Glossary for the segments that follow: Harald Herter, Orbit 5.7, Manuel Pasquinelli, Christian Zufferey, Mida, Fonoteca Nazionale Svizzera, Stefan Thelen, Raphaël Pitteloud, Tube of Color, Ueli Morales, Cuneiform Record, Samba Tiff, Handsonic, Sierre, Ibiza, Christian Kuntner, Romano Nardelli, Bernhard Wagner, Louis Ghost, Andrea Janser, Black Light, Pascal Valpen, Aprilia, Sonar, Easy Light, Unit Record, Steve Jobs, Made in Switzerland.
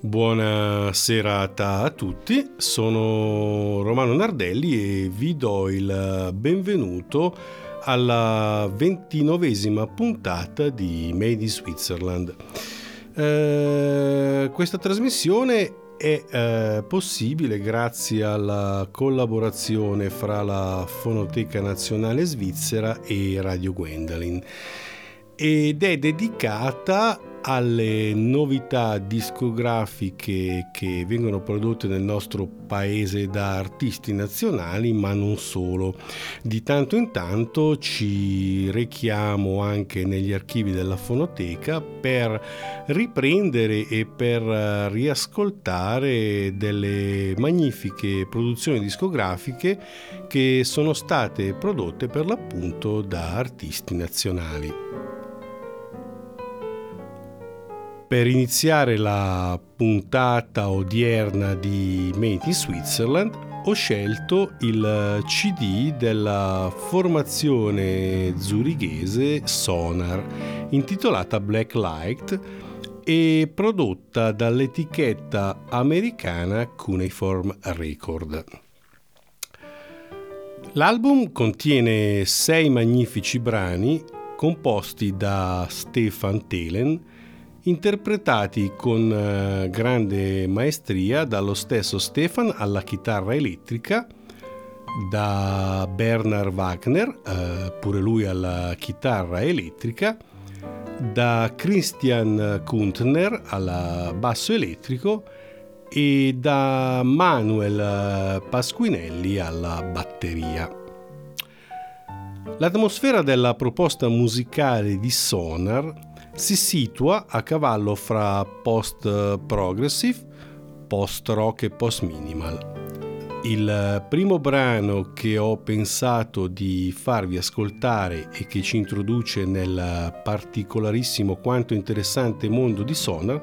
Buona serata a tutti, sono Romano Nardelli e vi do il benvenuto alla 29ª puntata di Made in Switzerland. Questa trasmissione è possibile grazie alla collaborazione fra la Fonoteca Nazionale Svizzera e Radio Gwendoline ed è dedicata alle novità discografiche che vengono prodotte nel nostro paese da artisti nazionali, ma non solo. Di tanto in tanto ci rechiamo anche negli archivi della Fonoteca per riprendere e per riascoltare delle magnifiche produzioni discografiche che sono state prodotte per l'appunto da artisti nazionali. Per iniziare la puntata odierna di Made in Switzerland ho scelto il CD della formazione zurichese Sonar, intitolata Black Light e prodotta dall'etichetta americana Cuneiform Record. L'album contiene 6 magnifici brani composti da Stefan Thelen, interpretati con grande maestria dallo stesso Stefan alla chitarra elettrica, da Bernhard Wagner, pure lui alla chitarra elettrica, da Christian Kuntner al basso elettrico e da Manuel Pasquinelli alla batteria. L'atmosfera della proposta musicale di Sonar si situa a cavallo fra post-progressive, post-rock e post-minimal. Il primo brano che ho pensato di farvi ascoltare e che ci introduce nel particolarissimo quanto interessante mondo di Sonar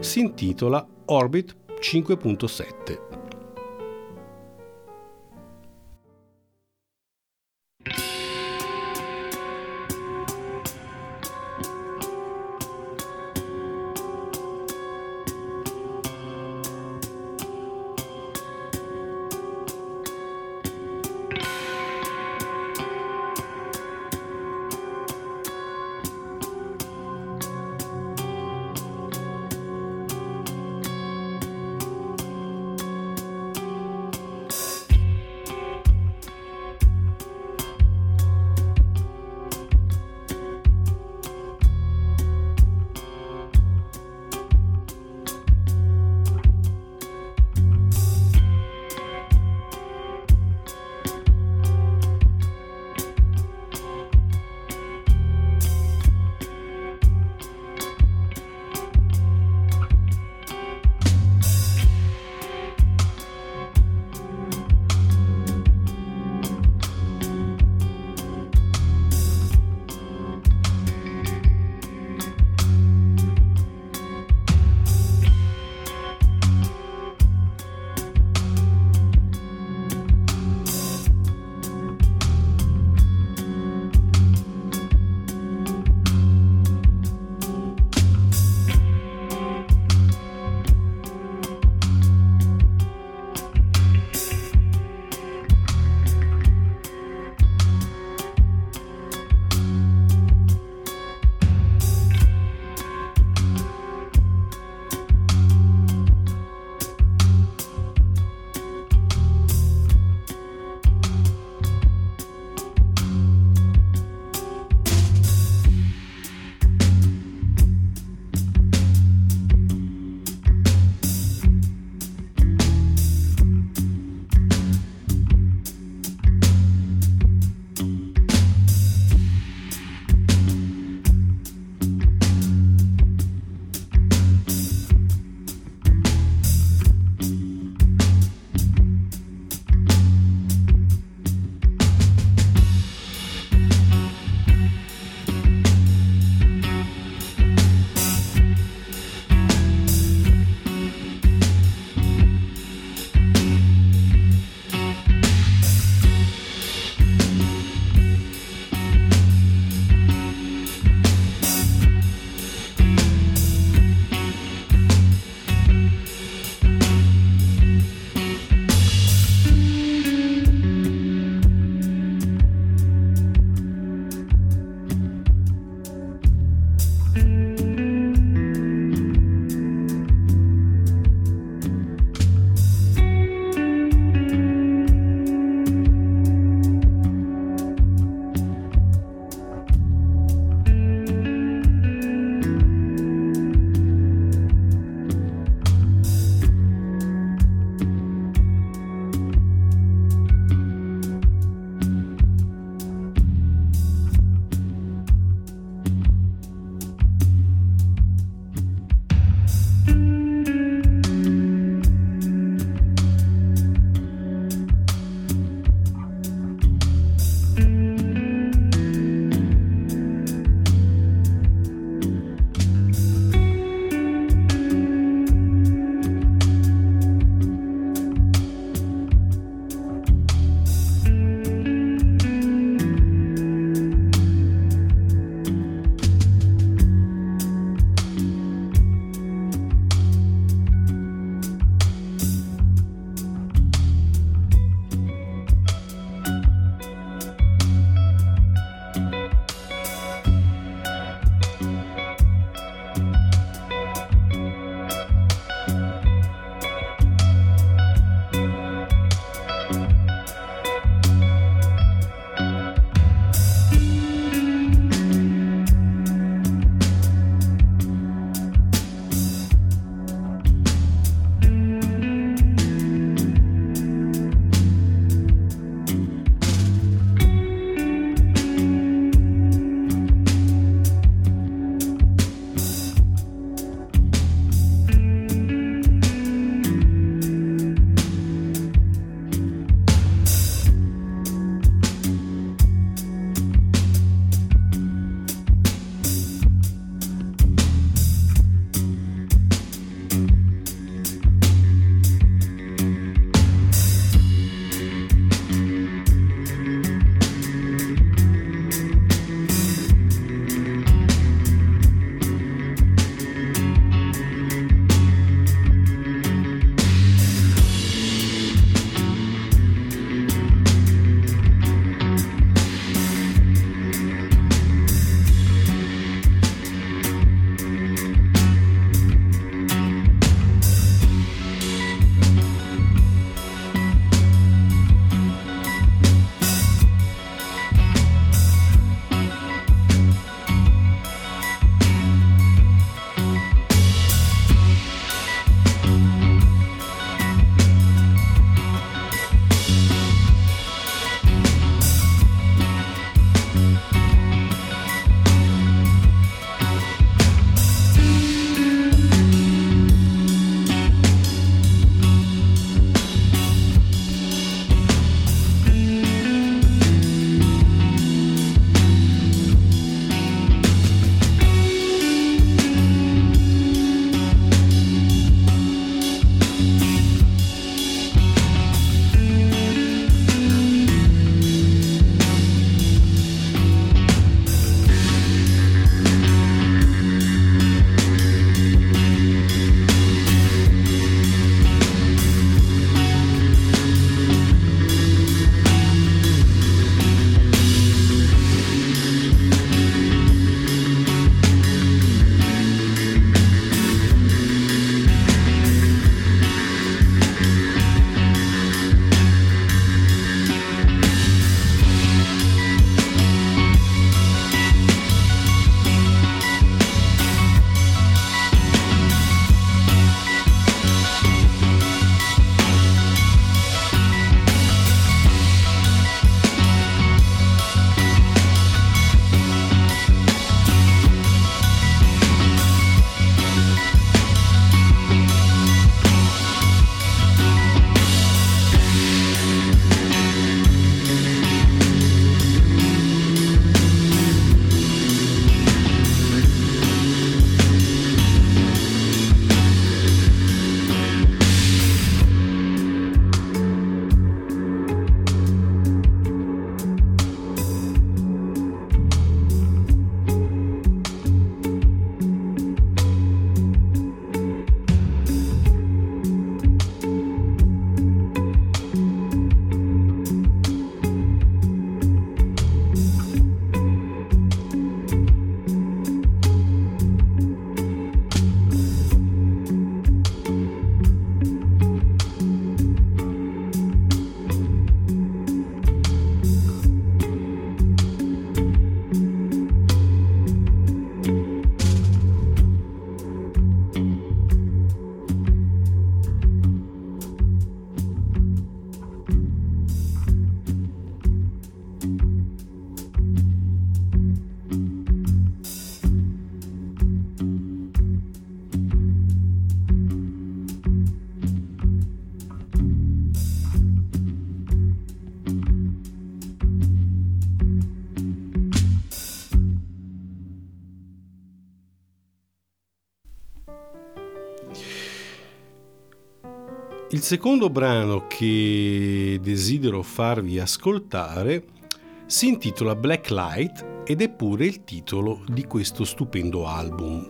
si intitola Orbit 5.7. Il secondo brano che desidero farvi ascoltare si intitola Black Light ed è pure il titolo di questo stupendo album.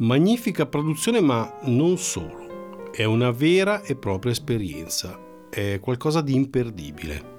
Magnifica produzione, ma non solo. È una vera e propria esperienza, è qualcosa di imperdibile.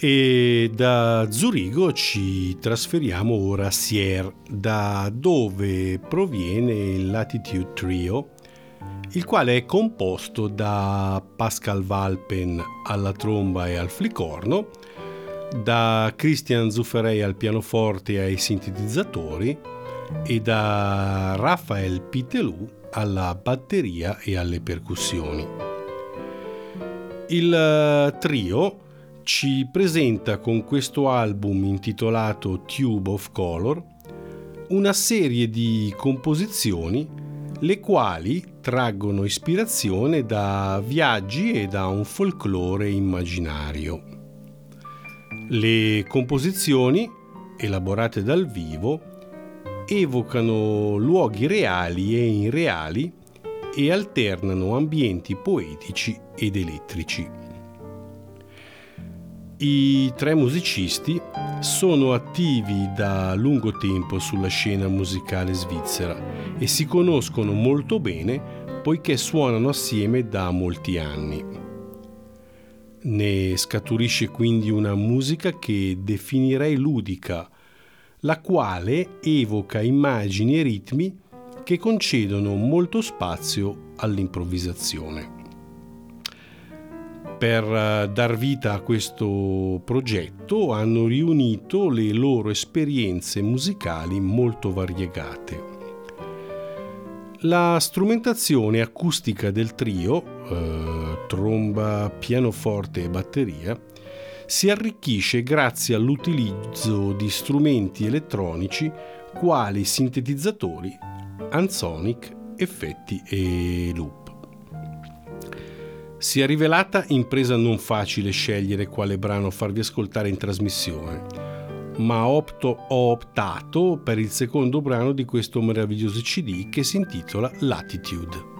E da Zurigo ci trasferiamo ora a Sierre, da dove proviene il Latitude Trio, il quale è composto da Pascal Valpen alla tromba e al flicorno, da Christian Zufferey al pianoforte e ai sintetizzatori e da Raphaël Pitteloud alla batteria e alle percussioni. Il trio ci presenta con questo album intitolato Tube of Color una serie di composizioni le quali traggono ispirazione da viaggi e da un folklore immaginario. Le composizioni, elaborate dal vivo, evocano luoghi reali e irreali e alternano ambienti poetici ed elettrici. I tre musicisti sono attivi da lungo tempo sulla scena musicale svizzera e si conoscono molto bene poiché suonano assieme da molti anni. Ne scaturisce quindi una musica che definirei ludica, la quale evoca immagini e ritmi che concedono molto spazio all'improvvisazione. Per dar vita a questo progetto hanno riunito le loro esperienze musicali molto variegate. La strumentazione acustica del trio, tromba, pianoforte e batteria, si arricchisce grazie all'utilizzo di strumenti elettronici quali sintetizzatori, Handsonic, effetti e loop. Si è rivelata impresa non facile scegliere quale brano farvi ascoltare in trasmissione, ma ho optato per il secondo brano di questo meraviglioso CD che si intitola Latitude.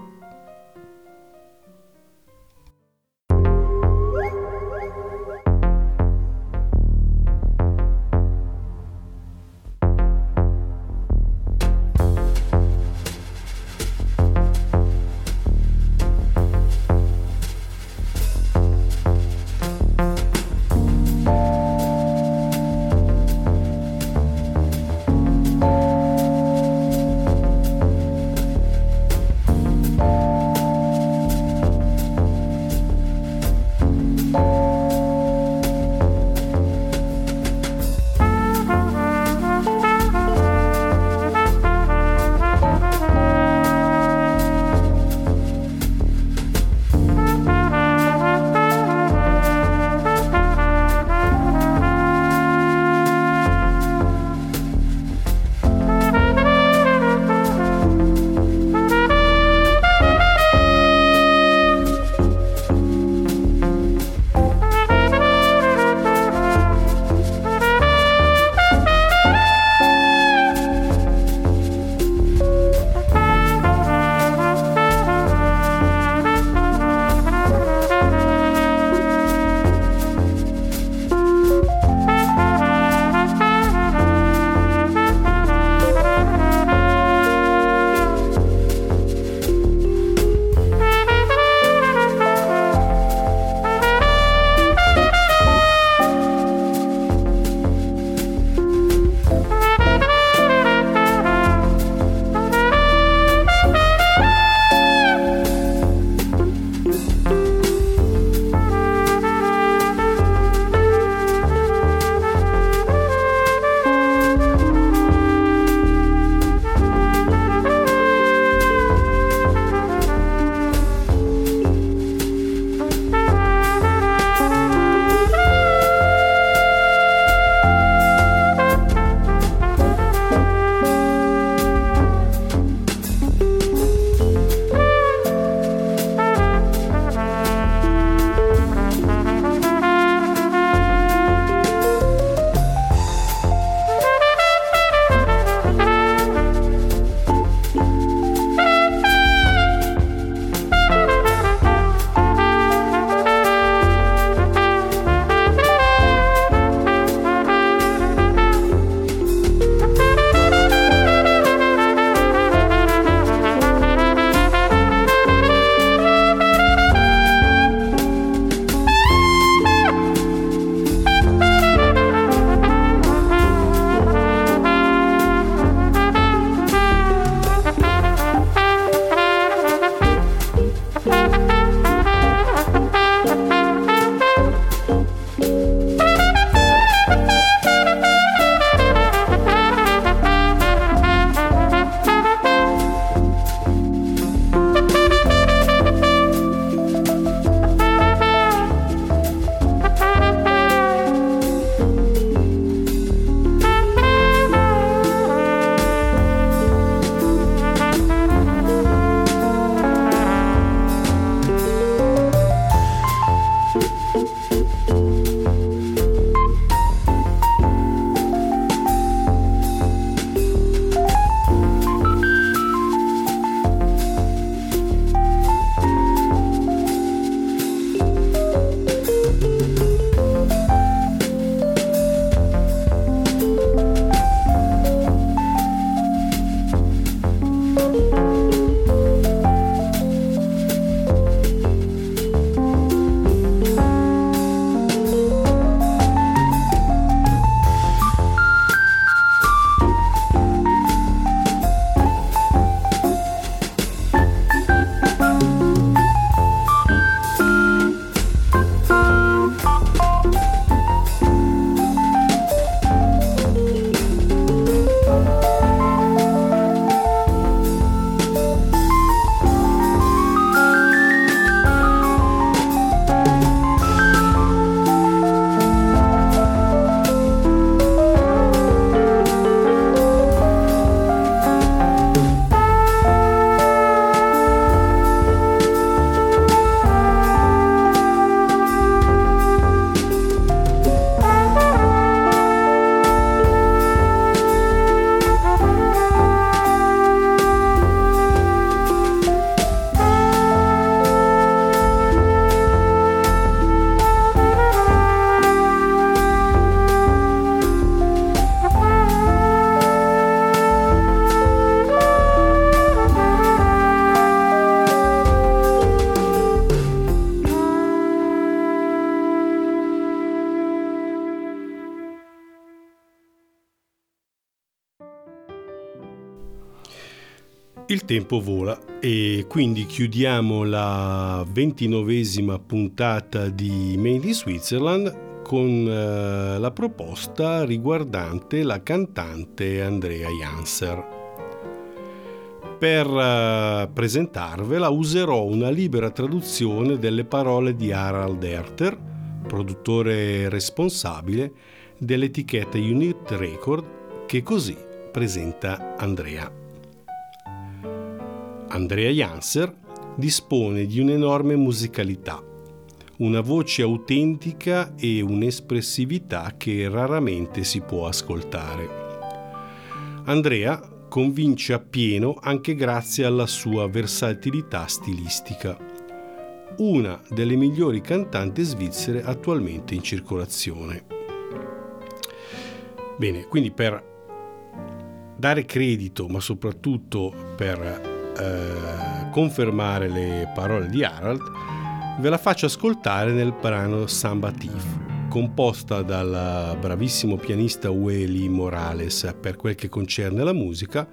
Il tempo vola e quindi chiudiamo la 29esima puntata di Made in Switzerland con la proposta riguardante la cantante Andrea Janser. Per presentarvela userò una libera traduzione delle parole di Harald Herter, produttore responsabile dell'etichetta Unit Record, che così presenta Andrea. Andrea Janser dispone di un'enorme musicalità, una voce autentica e un'espressività che raramente si può ascoltare. Andrea convince appieno anche grazie alla sua versatilità stilistica, una delle migliori cantanti svizzere attualmente in circolazione. Bene, quindi per dare credito, ma soprattutto per confermare le parole di Harald, ve la faccio ascoltare nel brano Samba Tiff, composta dal bravissimo pianista Ueli Morales per quel che concerne la musica,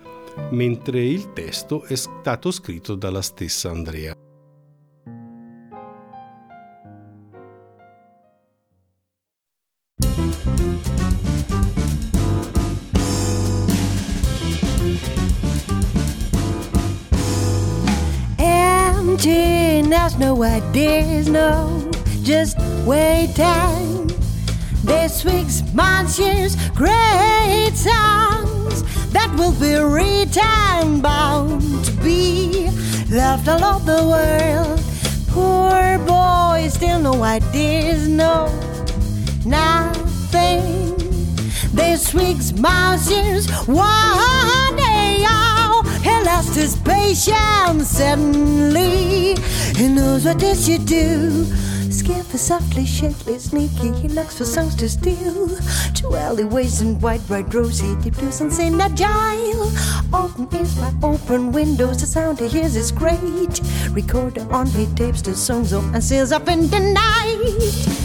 mentre il testo è stato scritto dalla stessa Andrea. There's no ideas, no, just waiting. This week's, months, years, great songs that will be written, bound to be loved all over the world. Poor boy, still no ideas, no, nothing. This week's, months, years, one day, oh, he lost his patience suddenly. He knows what it is you do. Skillful, softly, shapely, sneaky. He looks for songs to steal. Two alleyways and white, bright, rosy. Deep blues and sin agile. Open ears by open windows. The sound he hears is great. Recorder on, he tapes the songs on and sails up in the night.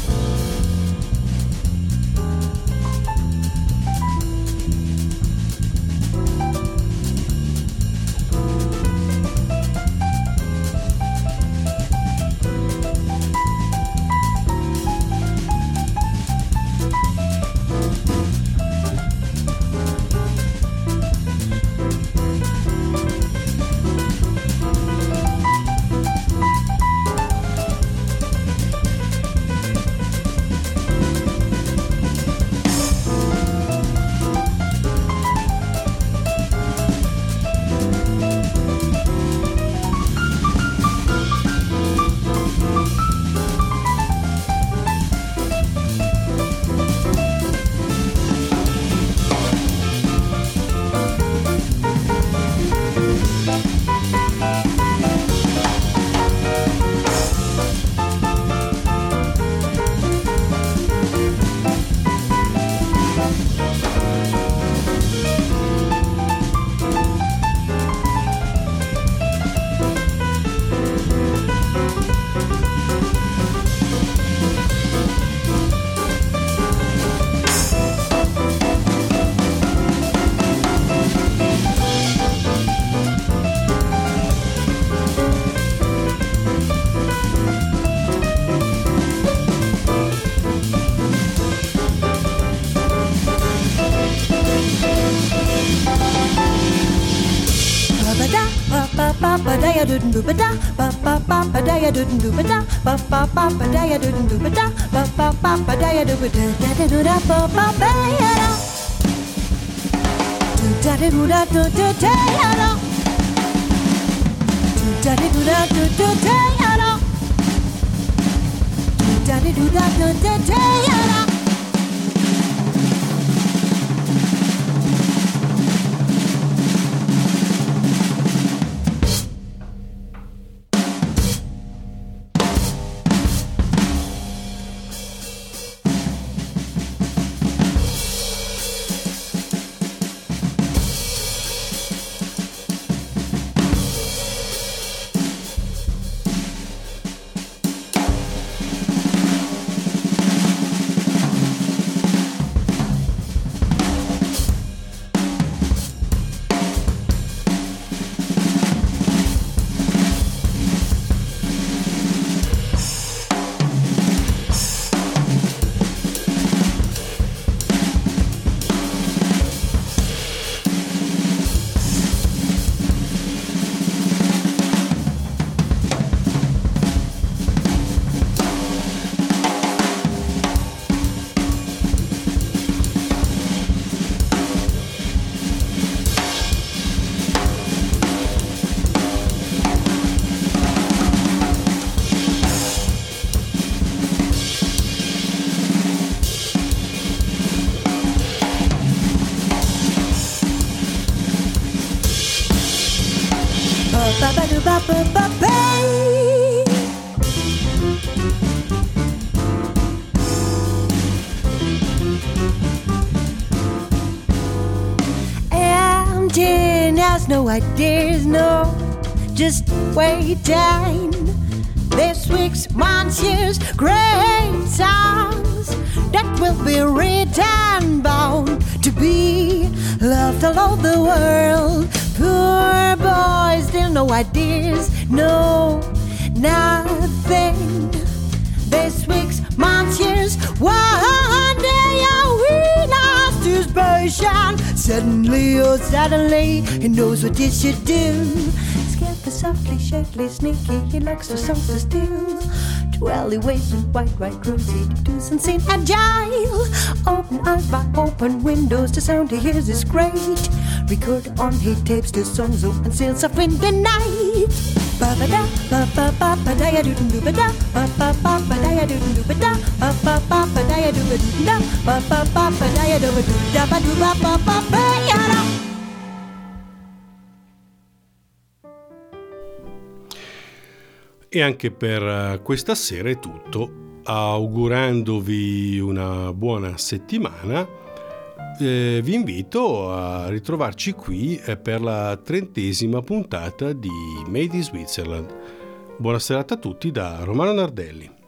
Empty has no ideas, no, just waiting. This week's, months, years, great songs that will be written, bound to be loved all over the world. Poor boys, still no ideas, no, nothing. This week's, months, years, one day we lost his passion. Suddenly, oh suddenly, he knows what he should do. Softly, shakily, sneaky, he looks for songs to steal. To alleyways and white rooms, he does unseen agile. Open eyes by open windows, the sound he hears is great. Record on, he tapes the songs up and seals up in the night. Ba-ba-da, ba-ba-ba, ba-da-ya do-do-ba-da, ba-ba-ba, ba-da-ya do-do-ba-da, ba-ba-ba, ba-da-ya do-ba-da, ba-ba-ba, ba-da-ya do-ba-da, ba-do-ba-ba-ba-ba-ya-da. E anche per questa sera è tutto, augurandovi una buona settimana, vi invito a ritrovarci qui per la 30ª puntata di Made in Switzerland. Buona serata a tutti da Romano Nardelli.